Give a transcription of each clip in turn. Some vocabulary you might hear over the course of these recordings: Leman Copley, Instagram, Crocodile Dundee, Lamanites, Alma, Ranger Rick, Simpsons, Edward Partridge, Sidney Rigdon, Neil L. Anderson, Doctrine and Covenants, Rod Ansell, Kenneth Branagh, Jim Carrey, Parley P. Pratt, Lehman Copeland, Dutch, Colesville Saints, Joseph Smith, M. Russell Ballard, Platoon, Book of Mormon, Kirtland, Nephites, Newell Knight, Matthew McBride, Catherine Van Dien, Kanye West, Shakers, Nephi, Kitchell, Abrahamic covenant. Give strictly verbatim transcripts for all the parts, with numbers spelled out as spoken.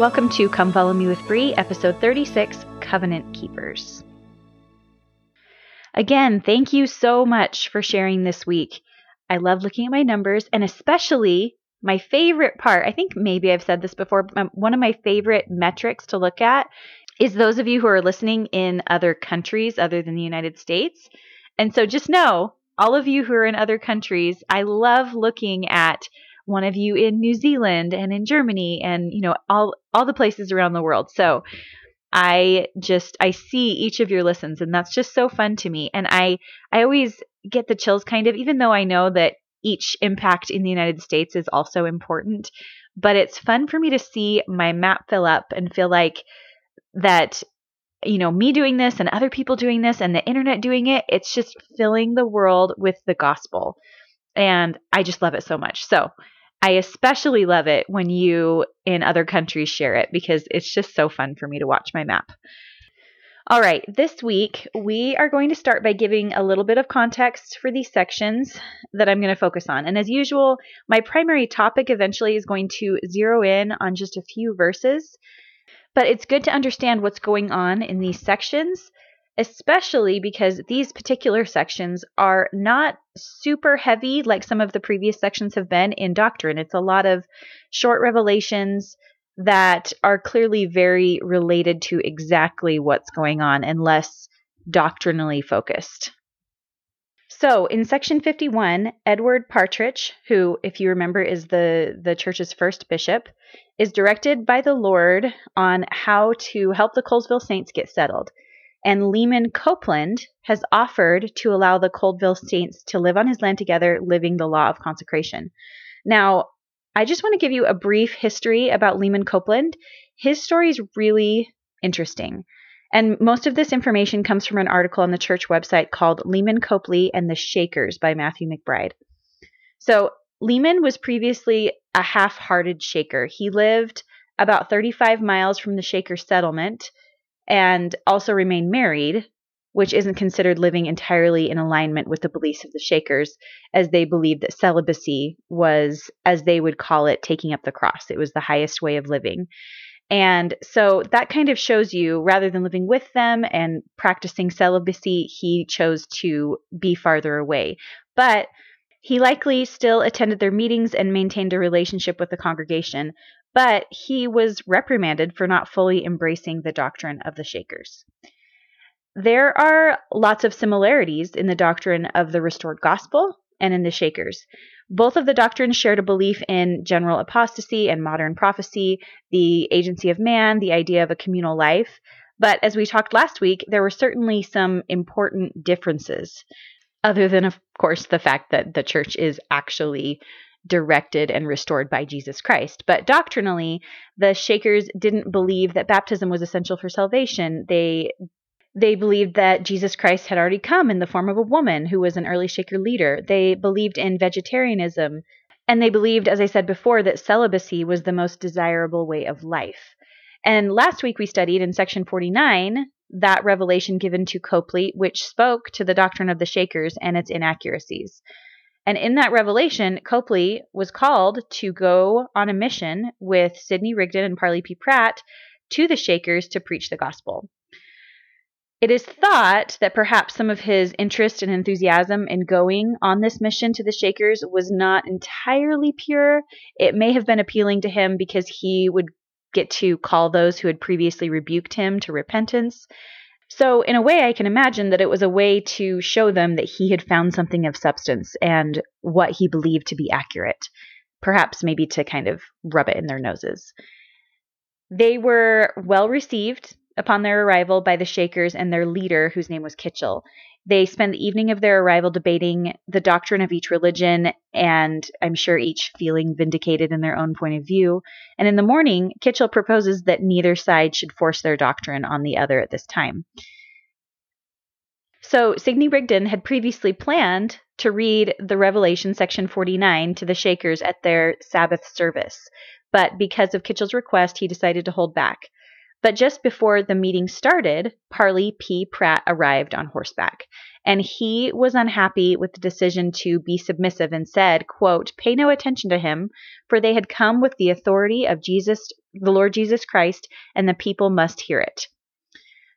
Welcome to Come Follow Me with Bree, episode thirty-six, Covenant Keepers. Again, thank you so much for sharing this week. I love looking at my numbers, and especially my favorite part, I think maybe I've said this before, but one of my favorite metrics to look at is those of you who are listening in other countries other than the United States. And so just know, all of you who are in other countries, I love looking at one of you in New Zealand and in Germany and, you know, all, all the places around the world. So I just, I see each of your listens, and that's just so fun to me. And I, I always get the chills kind of, even though I know that each impact in the United States is also important, but it's fun for me to see my map fill up and feel like that, you know, me doing this and other people doing this and the internet doing it, it's just filling the world with the gospel. And I just love it so much. So I especially love it when you in other countries share it, because it's just so fun for me to watch my map. All right, this week we are going to start by giving a little bit of context for these sections that I'm going to focus on. And as usual, my primary topic eventually is going to zero in on just a few verses. But it's good to understand what's going on in these sections, especially because these particular sections are not super heavy like some of the previous sections have been in doctrine. It's a lot of short revelations that are clearly very related to exactly what's going on and less doctrinally focused. So in section fifty-one, Edward Partridge, who, if you remember, is the, the church's first bishop, is directed by the Lord on how to help the Colesville Saints get settled. And Lehman Copeland has offered to allow the Colesville Saints to live on his land together, living the law of consecration. Now, I just want to give you a brief history about Lehman Copeland. His story is really interesting. And most of this information comes from an article on the church website called Leman Copley and the Shakers by Matthew McBride. So Leman was previously a half-hearted Shaker. He lived about thirty-five miles from the Shaker settlement and also remained married, which isn't considered living entirely in alignment with the beliefs of the Shakers, as they believed that celibacy was, as they would call it, taking up the cross. It was the highest way of living. And so that kind of shows you, rather than living with them and practicing celibacy, he chose to be farther away. But he likely still attended their meetings and maintained a relationship with the congregation, but he was reprimanded for not fully embracing the doctrine of the Shakers. There are lots of similarities in the doctrine of the restored gospel and in the Shakers. Both of the doctrines shared a belief in general apostasy and modern prophecy, the agency of man, the idea of a communal life. But as we talked last week, there were certainly some important differences, other than, of course, the fact that the church is actually directed and restored by Jesus Christ. But doctrinally, the Shakers didn't believe that baptism was essential for salvation. They they believed that Jesus Christ had already come in the form of a woman who was an early Shaker leader. They believed in vegetarianism, and they believed, as I said before, that celibacy was the most desirable way of life. And last week we studied in section forty-nine that revelation given to Copley, which spoke to the doctrine of the Shakers and its inaccuracies. And in that revelation, Copley was called to go on a mission with Sidney Rigdon and Parley P. Pratt to the Shakers to preach the gospel. It is thought that perhaps some of his interest and enthusiasm in going on this mission to the Shakers was not entirely pure. It may have been appealing to him because he would get to call those who had previously rebuked him to repentance. So in a way, I can imagine that it was a way to show them that he had found something of substance and what he believed to be accurate, perhaps maybe to kind of rub it in their noses. They were well received upon their arrival by the Shakers and their leader, whose name was Kitchell. They spent the evening of their arrival debating the doctrine of each religion, and I'm sure each feeling vindicated in their own point of view. And in the morning, Kitchell proposes that neither side should force their doctrine on the other at this time. So Sidney Rigdon had previously planned to read the Revelation section forty-nine to the Shakers at their Sabbath service, but because of Kitchell's request, he decided to hold back. But just before the meeting started, Parley P. Pratt arrived on horseback, and he was unhappy with the decision to be submissive and said, quote, "Pay no attention to him, for they had come with the authority of Jesus the Lord Jesus Christ, and the people must hear it.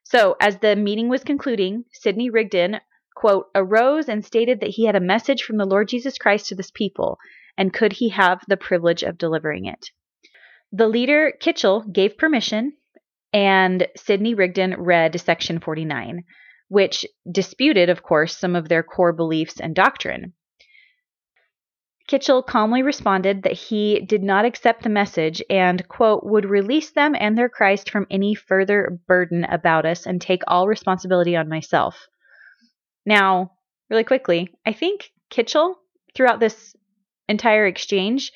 So as the meeting was concluding, Sidney Rigdon, quote, arose and stated that he had a message from the Lord Jesus Christ to this people, and could he have the privilege of delivering it? The leader, Kitchell, gave permission, and Sidney Rigdon read section forty-nine, which disputed, of course, some of their core beliefs and doctrine. Kitchell calmly responded that he did not accept the message and, quote, would release them and their Christ from any further burden about us and take all responsibility on myself. Now, really quickly, I think Kitchell, throughout this entire exchange,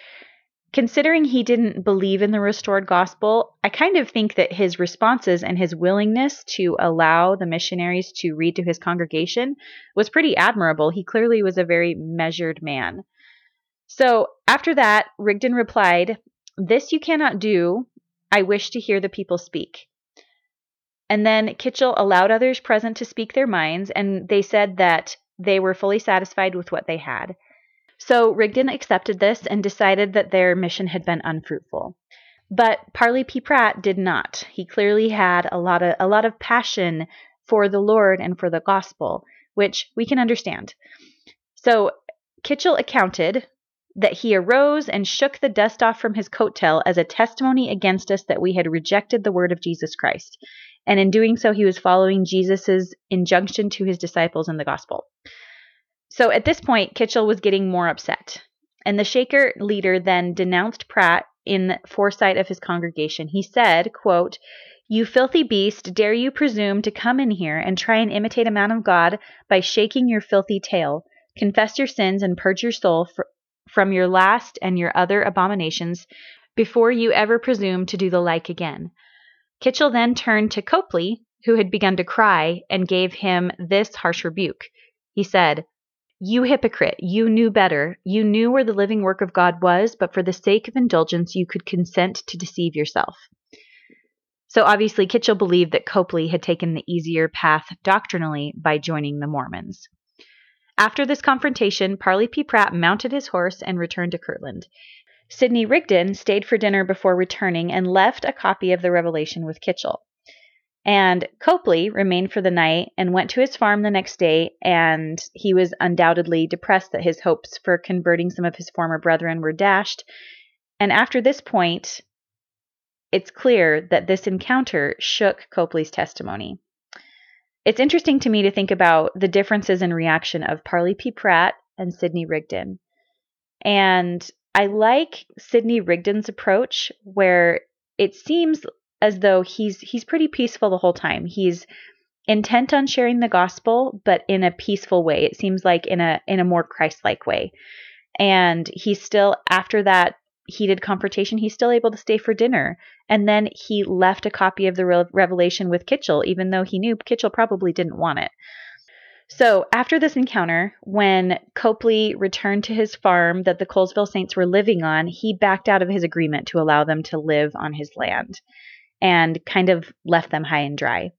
considering he didn't believe in the restored gospel, I kind of think that his responses and his willingness to allow the missionaries to read to his congregation was pretty admirable. He clearly was a very measured man. So after that, Rigdon replied, "This you cannot do. I wish to hear the people speak." And then Kitchell allowed others present to speak their minds, and they said that they were fully satisfied with what they had. So Rigdon accepted this and decided that their mission had been unfruitful. But Parley P. Pratt did not. He clearly had a lot of a lot of passion for the Lord and for the gospel, which we can understand. So Kitchell accounted that he arose and shook the dust off from his coattail as a testimony against us that we had rejected the word of Jesus Christ. And in doing so, he was following Jesus' injunction to his disciples in the gospel. So at this point, Kitchell was getting more upset. And the Shaker leader then denounced Pratt in the foresight of his congregation. He said, quote, "You filthy beast, dare you presume to come in here and try and imitate a man of God by shaking your filthy tail? Confess your sins and purge your soul for from your last and your other abominations before you ever presume to do the like again." Kitchell then turned to Copley, who had begun to cry, and gave him this harsh rebuke. He said, "You hypocrite, you knew better. You knew where the living work of God was, but for the sake of indulgence, you could consent to deceive yourself." So obviously, Kitchell believed that Copley had taken the easier path doctrinally by joining the Mormons. After this confrontation, Parley P. Pratt mounted his horse and returned to Kirtland. Sidney Rigdon stayed for dinner before returning and left a copy of the Revelation with Kitchell. And Copley remained for the night and went to his farm the next day, and he was undoubtedly depressed that his hopes for converting some of his former brethren were dashed. And after this point, it's clear that this encounter shook Copley's testimony. It's interesting to me to think about the differences in reaction of Parley P. Pratt and Sidney Rigdon. And I like Sidney Rigdon's approach, where it seems as though he's he's pretty peaceful the whole time. He's intent on sharing the gospel, but in a peaceful way. It seems like in a in a more Christ-like way. And he's still, after that heated confrontation, he's still able to stay for dinner. And then he left a copy of the Re- Revelation with Kitchell, even though he knew Kitchell probably didn't want it. So after this encounter, when Copley returned to his farm that the Colesville Saints were living on, he backed out of his agreement to allow them to live on his land and kind of left them high and dry.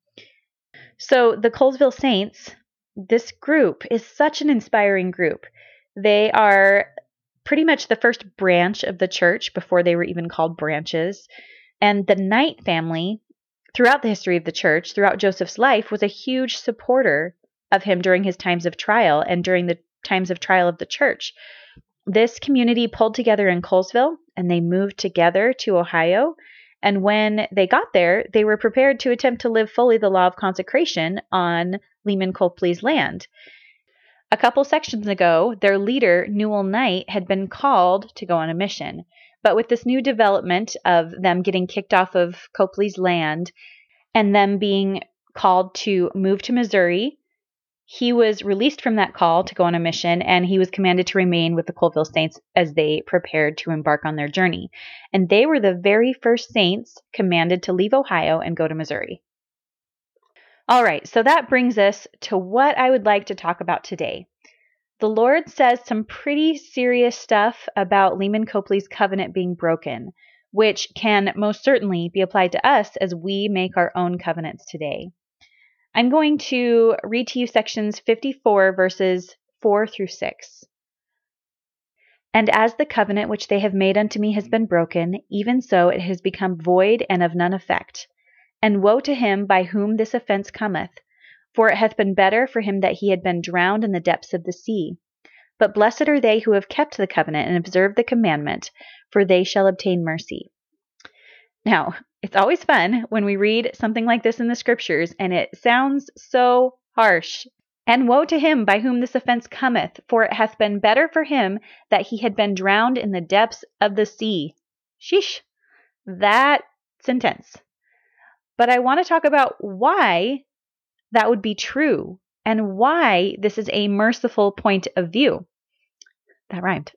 So the Colesville Saints, this group is such an inspiring group. They are pretty much the first branch of the church before they were even called branches. And the Knight family, throughout the history of the church, throughout Joseph's life, was a huge supporter of him during his times of trial and during the times of trial of the church. This community pulled together in Colesville, and they moved together to Ohio. And when they got there, they were prepared to attempt to live fully the law of consecration on Leman Copley's land. A couple sections ago, their leader, Newell Knight, had been called to go on a mission. But with this new development of them getting kicked off of Copley's land and them being called to move to Missouri, he was released from that call to go on a mission, and he was commanded to remain with the Colesville Saints as they prepared to embark on their journey. And they were the very first saints commanded to leave Ohio and go to Missouri. All right, so that brings us to what I would like to talk about today. The Lord says some pretty serious stuff about Lehman Copley's covenant being broken, which can most certainly be applied to us as we make our own covenants today. I'm going to read to you sections fifty-four, verses four through six. And as the covenant which they have made unto me has been broken, even so it has become void and of none effect. And woe to him by whom this offense cometh, for it hath been better for him that he had been drowned in the depths of the sea. But blessed are they who have kept the covenant and observed the commandment, for they shall obtain mercy. Now, it's always fun when we read something like this in the scriptures, and it sounds so harsh. And woe to him by whom this offense cometh, for it hath been better for him that he had been drowned in the depths of the sea. Sheesh, that sentence. But I want to talk about why that would be true and why this is a merciful point of view. That rhymed.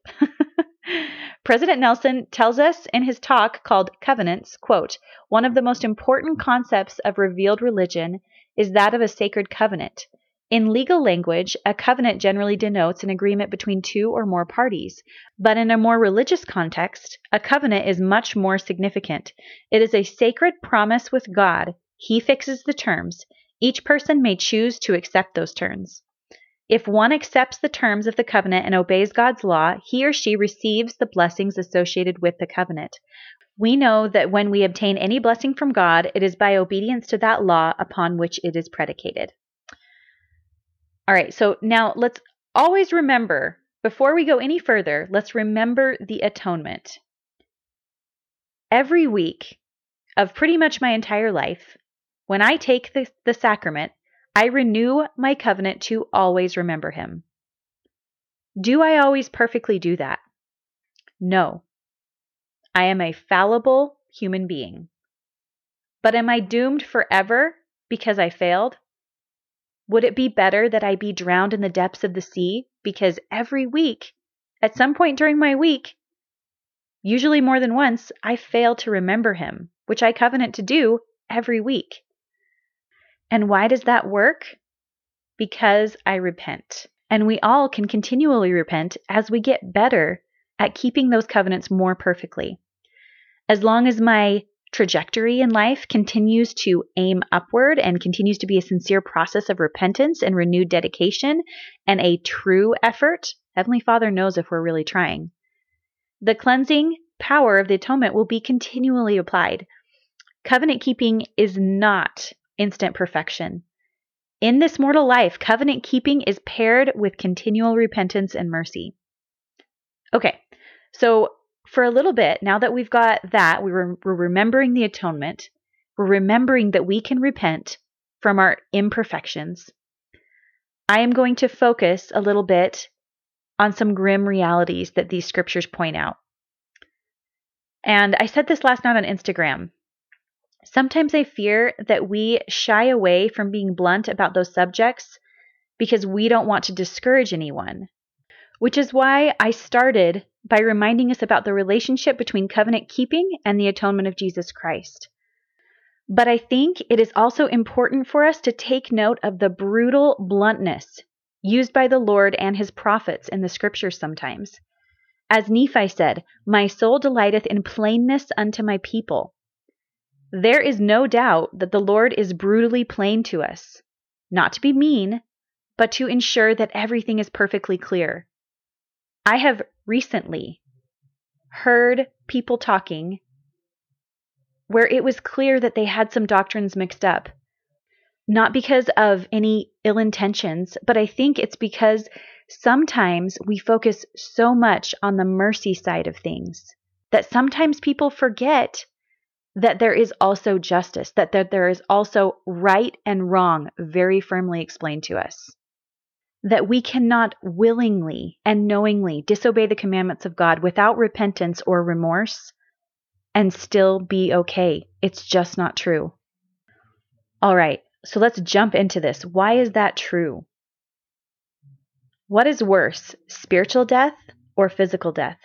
President Nelson tells us in his talk called Covenants, quote, "One of the most important concepts of revealed religion is that of a sacred covenant. In legal language, a covenant generally denotes an agreement between two or more parties, but in a more religious context, a covenant is much more significant. It is a sacred promise with God. He fixes the terms. Each person may choose to accept those terms. If one accepts the terms of the covenant and obeys God's law, he or she receives the blessings associated with the covenant. We know that when we obtain any blessing from God, it is by obedience to that law upon which it is predicated." All right, so now let's always remember, before we go any further, let's remember the atonement. Every week of pretty much my entire life, when I take the, the sacrament, I renew my covenant to always remember him. Do I always perfectly do that? No. I am a fallible human being. But am I doomed forever because I failed? Would it be better that I be drowned in the depths of the sea? Because every week, at some point during my week, usually more than once, I fail to remember him, which I covenant to do every week. And why does that work? Because I repent. And we all can continually repent as we get better at keeping those covenants more perfectly. As long as my trajectory in life continues to aim upward and continues to be a sincere process of repentance and renewed dedication and a true effort, Heavenly Father knows if we're really trying. The cleansing power of the atonement will be continually applied. Covenant keeping is not instant perfection. In this mortal life, covenant keeping is paired with continual repentance and mercy. Okay, so for a little bit, now that we've got that, we were, we're remembering the atonement. We're remembering that we can repent from our imperfections. I am going to focus a little bit on some grim realities that these scriptures point out. And I said this last night on Instagram. Sometimes I fear that we shy away from being blunt about those subjects because we don't want to discourage anyone, which is why I started by reminding us about the relationship between covenant keeping and the atonement of Jesus Christ. But I think it is also important for us to take note of the brutal bluntness used by the Lord and his prophets in the scriptures sometimes. As Nephi said, "My soul delighteth in plainness unto my people." There is no doubt that the Lord is brutally plain to us, not to be mean, but to ensure that everything is perfectly clear. I have recently heard people talking where it was clear that they had some doctrines mixed up, not because of any ill intentions, but I think it's because sometimes we focus so much on the mercy side of things that sometimes people forget that there is also justice, that, that there is also right and wrong very firmly explained to us. That we cannot willingly and knowingly disobey the commandments of God without repentance or remorse and still be okay. It's just not true. All right, so let's jump into this. Why is that true? What is worse, spiritual death or physical death?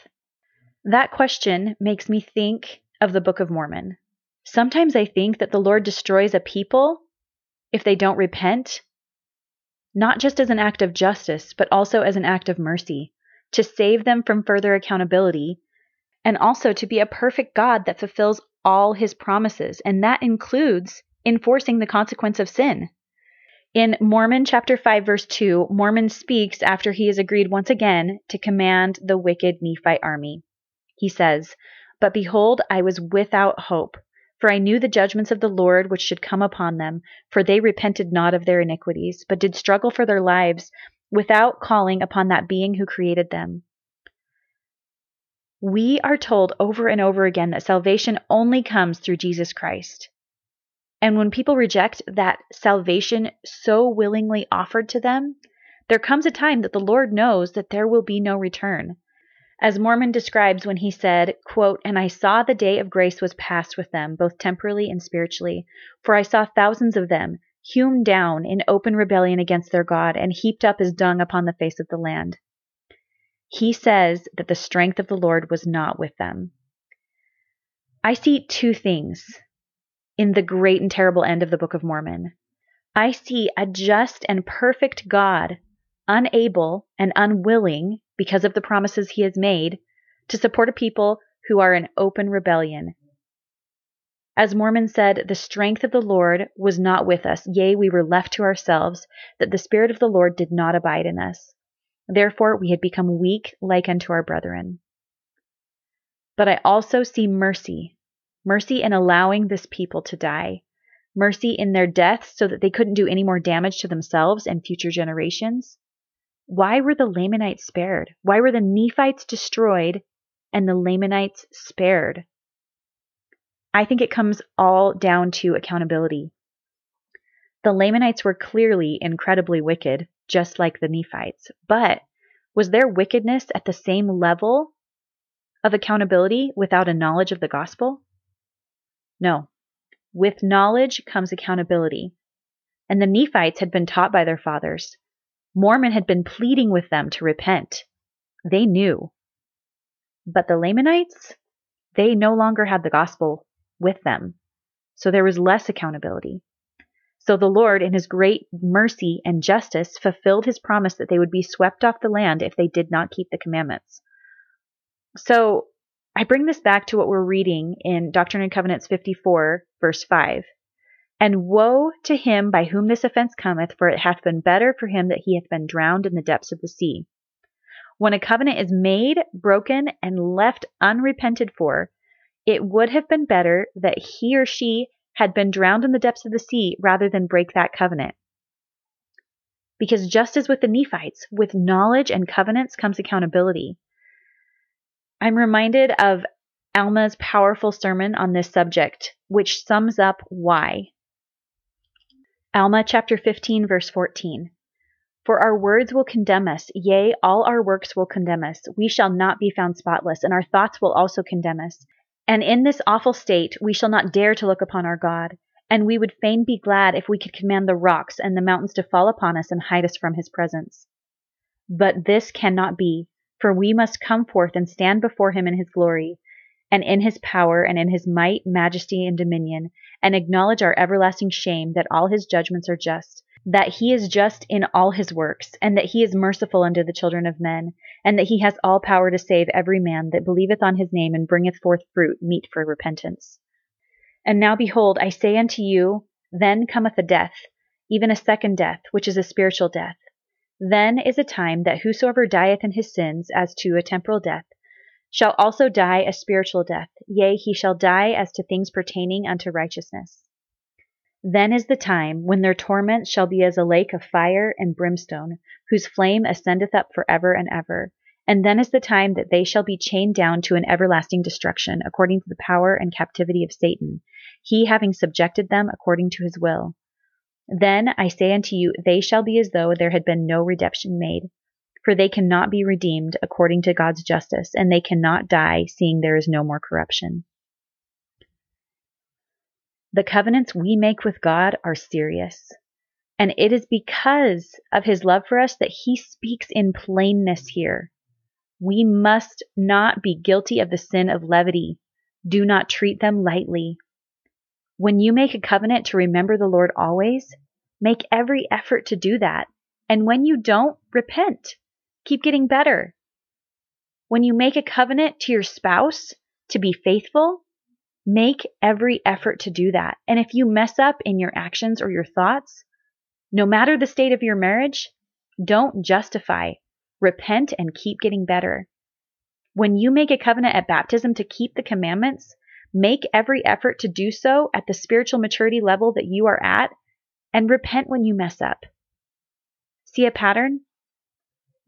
That question makes me think of the Book of Mormon. Sometimes I think that the Lord destroys a people if they don't repent, not just as an act of justice, but also as an act of mercy, to save them from further accountability, and also to be a perfect God that fulfills all his promises, and that includes enforcing the consequence of sin. In Mormon chapter five, verse two, Mormon speaks after he has agreed once again to command the wicked Nephite army. He says, "But behold, I was without hope, for I knew the judgments of the Lord which should come upon them, for they repented not of their iniquities, but did struggle for their lives without calling upon that being who created them." We are told over and over again that salvation only comes through Jesus Christ. And when people reject that salvation so willingly offered to them, there comes a time that the Lord knows that there will be no return. As Mormon describes when he said, quote, "And I saw the day of grace was past with them, both temporally and spiritually, for I saw thousands of them hewn down in open rebellion against their God and heaped up as dung upon the face of the land." He says that the strength of the Lord was not with them. I see two things in the great and terrible end of the Book of Mormon. I see a just and perfect God unable and unwilling, because of the promises he has made, to support a people who are in open rebellion. As Mormon said, the strength of the Lord was not with us, yea, we were left to ourselves, that the Spirit of the Lord did not abide in us. Therefore we had become weak like unto our brethren. But I also see mercy, mercy in allowing this people to die, mercy in their deaths so that they couldn't do any more damage to themselves and future generations. Why were the Lamanites spared? Why were the Nephites destroyed and the Lamanites spared? I think it comes all down to accountability. The Lamanites were clearly incredibly wicked, just like the Nephites, but was their wickedness at the same level of accountability without a knowledge of the gospel? No. With knowledge comes accountability. And the Nephites had been taught by their fathers. Mormon had been pleading with them to repent. They knew. But the Lamanites, they no longer had the gospel with them. So there was less accountability. So the Lord, in his great mercy and justice, fulfilled his promise that they would be swept off the land if they did not keep the commandments. So I bring this back to what we're reading in Doctrine and Covenants fifty-four, verse five. "And woe to him by whom this offense cometh, for it hath been better for him that he hath been drowned in the depths of the sea." When a covenant is made, broken, and left unrepented for, it would have been better that he or she had been drowned in the depths of the sea rather than break that covenant. Because just as with the Nephites, with knowledge and covenants comes accountability. I'm reminded of Alma's powerful sermon on this subject, which sums up why. Alma chapter fifteen, verse fourteen. "For our words will condemn us, yea, all our works will condemn us. We shall not be found spotless, and our thoughts will also condemn us. And in this awful state we shall not dare to look upon our God, and we would fain be glad if we could command the rocks and the mountains to fall upon us and hide us from his presence. But this cannot be, for we must come forth and stand before him in his glory, and in his power, and in his might, majesty, and dominion, and acknowledge our everlasting shame that all his judgments are just, that he is just in all his works, and that he is merciful unto the children of men, and that he has all power to save every man that believeth on his name, and bringeth forth fruit meet for repentance. And now behold, I say unto you, then cometh a death, even a second death, which is a spiritual death. Then is a time that whosoever dieth in his sins, as to a temporal death, shall also die a spiritual death, yea, he shall die as to things pertaining unto righteousness. Then is the time when their torment shall be as a lake of fire and brimstone, whose flame ascendeth up for ever and ever. And then is the time that they shall be chained down to an everlasting destruction, according to the power and captivity of Satan, he having subjected them according to his will. Then, I say unto you, they shall be as though there had been no redemption made. For they cannot be redeemed according to God's justice, and they cannot die, seeing there is no more corruption." The covenants we make with God are serious, and it is because of his love for us that he speaks in plainness here. We must not be guilty of the sin of levity. Do not treat them lightly. When you make a covenant to remember the Lord always, make every effort to do that. And when you don't, repent. Keep getting better. When you make a covenant to your spouse to be faithful, make every effort to do that. And if you mess up in your actions or your thoughts, No matter the state of your marriage, don't justify. Repent and keep getting better. When you make a covenant at baptism to keep the commandments, make every effort to do so at the spiritual maturity level that you are at, and repent when you mess up. See a pattern?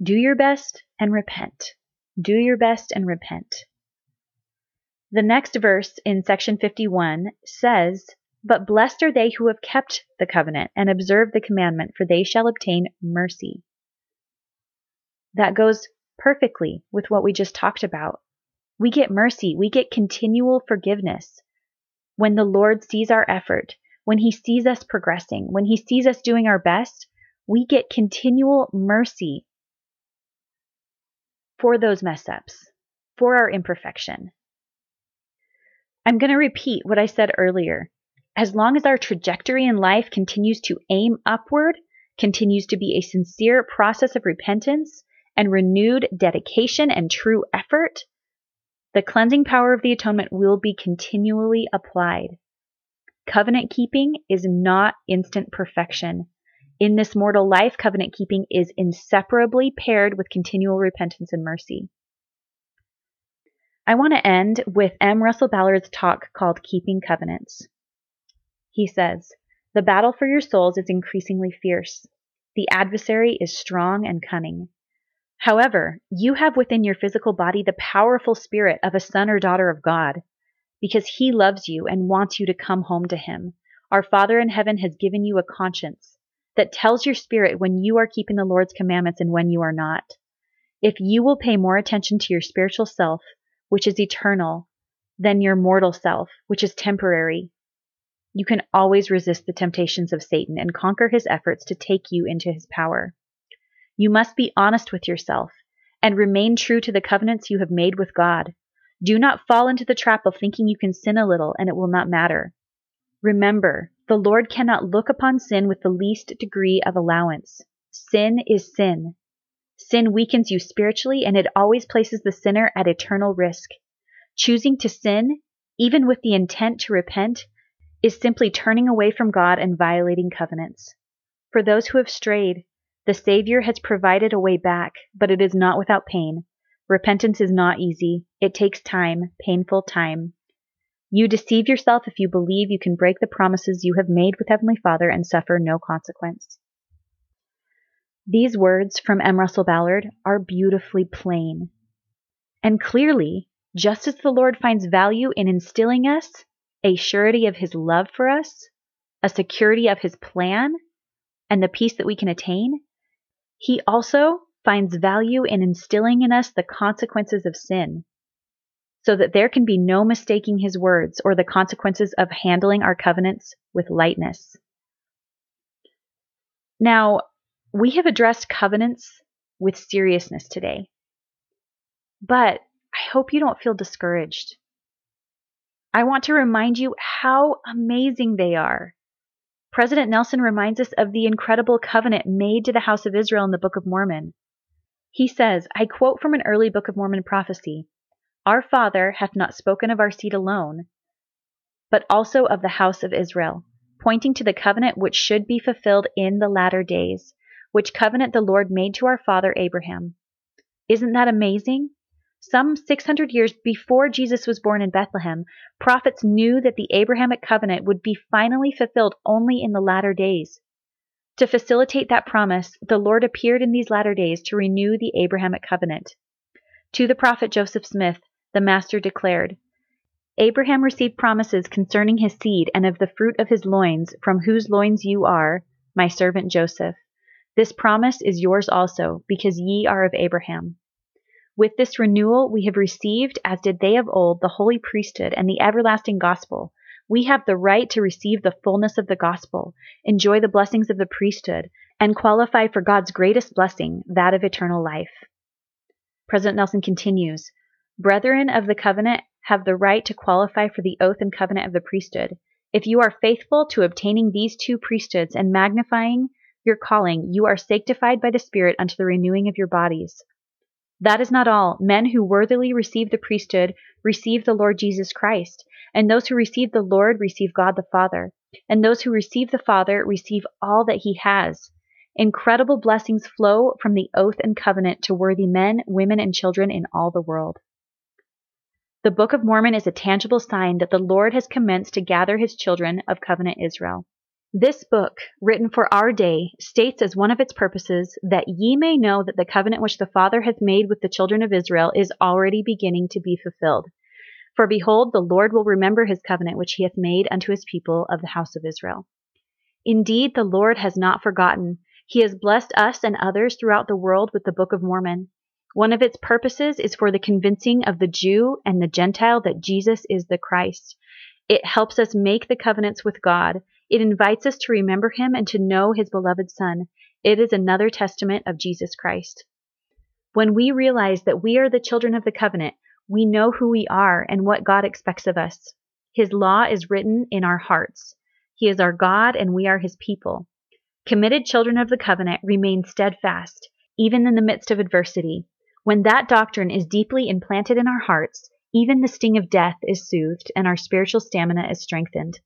Do your best and repent. Do your best and repent. The next verse in section fifty-one says, "But blessed are they who have kept the covenant and observed the commandment, for they shall obtain mercy." That goes perfectly with what we just talked about. We get mercy. We get continual forgiveness. When the Lord sees our effort, when he sees us progressing, when he sees us doing our best, we get continual mercy for those mess-ups, for our imperfection. I'm going to repeat what I said earlier. As long as our trajectory in life continues to aim upward, continues to be a sincere process of repentance and renewed dedication and true effort, the cleansing power of the atonement will be continually applied. Covenant keeping is not instant perfection. In this mortal life, covenant keeping is inseparably paired with continual repentance and mercy. I want to end with M. Russell Ballard's talk called Keeping Covenants. He says, "The battle for your souls is increasingly fierce. The adversary is strong and cunning. However, you have within your physical body the powerful spirit of a son or daughter of God, because he loves you and wants you to come home to him. Our Father in heaven has given you a conscience that tells your spirit when you are keeping the Lord's commandments and when you are not. If you will pay more attention to your spiritual self, which is eternal, than your mortal self, which is temporary, you can always resist the temptations of Satan and conquer his efforts to take you into his power. You must be honest with yourself and remain true to the covenants you have made with God. Do not fall into the trap of thinking you can sin a little and it will not matter. Remember, the Lord cannot look upon sin with the least degree of allowance. Sin is sin. Sin weakens you spiritually, and it always places the sinner at eternal risk. Choosing to sin, even with the intent to repent, is simply turning away from God and violating covenants. For those who have strayed, the Savior has provided a way back, but it is not without pain. Repentance is not easy. It takes time, painful time. You deceive yourself if you believe you can break the promises you have made with Heavenly Father and suffer no consequence." These words from M. Russell Ballard are beautifully plain. And clearly, just as the Lord finds value in instilling us a surety of his love for us, a security of his plan, and the peace that we can attain, he also finds value in instilling in us the consequences of sin, so that there can be no mistaking his words or the consequences of handling our covenants with lightness. Now, we have addressed covenants with seriousness today, but I hope you don't feel discouraged. I want to remind you how amazing they are. President Nelson reminds us of the incredible covenant made to the House of Israel in the Book of Mormon. He says, I quote from an early Book of Mormon prophecy, "Our Father hath not spoken of our seed alone, but also of the house of Israel," pointing to the covenant which should be fulfilled in the latter days, which covenant the Lord made to our father Abraham. Isn't that amazing? Some six hundred years before Jesus was born in Bethlehem, prophets knew that the Abrahamic covenant would be finally fulfilled only in the latter days. To facilitate that promise, the Lord appeared in these latter days to renew the Abrahamic covenant. To the prophet Joseph Smith, the Master declared, "Abraham received promises concerning his seed and of the fruit of his loins, from whose loins you are, my servant Joseph. This promise is yours also, because ye are of Abraham. With this renewal we have received, as did they of old, the holy priesthood and the everlasting gospel. We have the right to receive the fullness of the gospel, enjoy the blessings of the priesthood, and qualify for God's greatest blessing, that of eternal life." President Nelson continues, "Brethren of the covenant have the right to qualify for the oath and covenant of the priesthood. If you are faithful to obtaining these two priesthoods and magnifying your calling, you are sanctified by the Spirit unto the renewing of your bodies. That is not all. Men who worthily receive the priesthood receive the Lord Jesus Christ, and those who receive the Lord receive God the Father. and those who receive the Father receive all that he has. Incredible blessings flow from the oath and covenant to worthy men, women, and children in all the world. The Book of Mormon is a tangible sign that the Lord has commenced to gather his children of covenant Israel. This book, written for our day, states as one of its purposes that ye may know that the covenant which the Father hath made with the children of Israel is already beginning to be fulfilled. For behold, the Lord will remember his covenant which he hath made unto his people of the house of Israel. Indeed, the Lord has not forgotten. He has blessed us and others throughout the world with the Book of Mormon. One of its purposes is for the convincing of the Jew and the Gentile that Jesus is the Christ. It helps us make the covenants with God. It invites us to remember him and to know his beloved Son. It is another testament of Jesus Christ. When we realize that we are the children of the covenant, we know who we are and what God expects of us. His law is written in our hearts. He is our God and we are his people. Committed children of the covenant remain steadfast, even in the midst of adversity. When that doctrine is deeply implanted in our hearts, even the sting of death is soothed and our spiritual stamina is strengthened.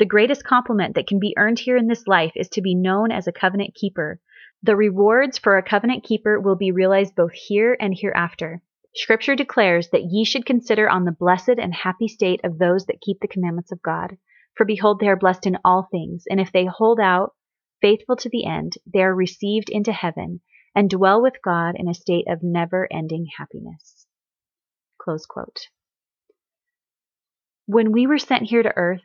The greatest compliment that can be earned here in this life is to be known as a covenant keeper. The rewards for a covenant keeper will be realized both here and hereafter. Scripture declares that ye should consider on the blessed and happy state of those that keep the commandments of God. For behold, they are blessed in all things, and if they hold out faithful to the end, they are received into heaven and dwell with God in a state of never-ending happiness. Close quote. When we were sent here to earth,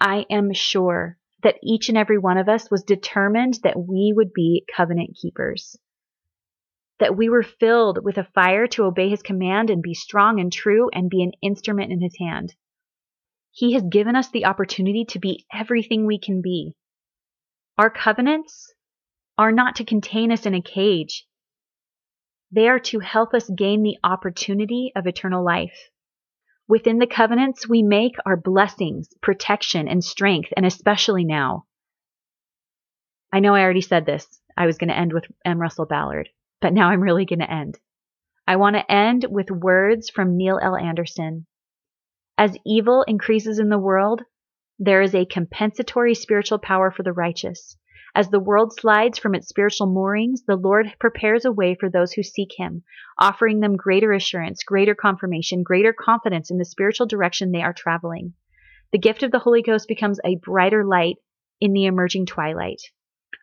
I am sure that each and every one of us was determined that we would be covenant keepers, that we were filled with a fire to obey his command and be strong and true and be an instrument in his hand. He has given us the opportunity to be everything we can be. Our covenants are not to contain us in a cage. They are to help us gain the opportunity of eternal life. Within the covenants, we make our blessings, protection, and strength, and especially now. I know I already said this. I was going to end with M. Russell Ballard, but now I'm really going to end. I want to end with words from Neil L. Anderson. As evil increases in the world, there is a compensatory spiritual power for the righteous. As the world slides from its spiritual moorings, the Lord prepares a way for those who seek him, offering them greater assurance, greater confirmation, greater confidence in the spiritual direction they are traveling. The gift of the Holy Ghost becomes a brighter light in the emerging twilight.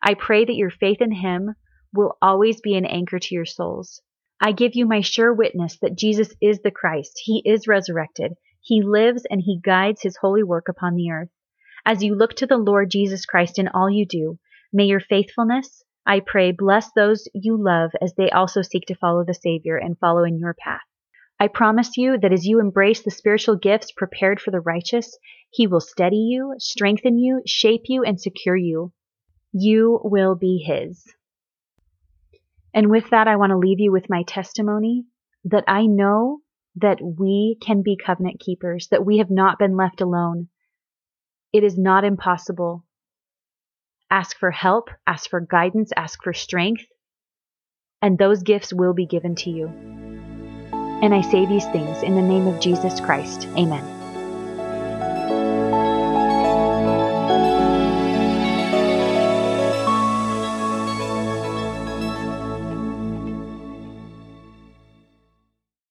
I pray that your faith in him will always be an anchor to your souls. I give you my sure witness that Jesus is the Christ. He is resurrected. He lives and he guides his holy work upon the earth. As you look to the Lord Jesus Christ in all you do, may your faithfulness, I pray, bless those you love as they also seek to follow the Savior and follow in your path. I promise you that as you embrace the spiritual gifts prepared for the righteous, he will steady you, strengthen you, shape you, and secure you. You will be his. And with that, I want to leave you with my testimony that I know that we can be covenant keepers, that we have not been left alone. It is not impossible. Ask for help, ask for guidance, ask for strength, and those gifts will be given to you. And I say these things in the name of Jesus Christ. Amen.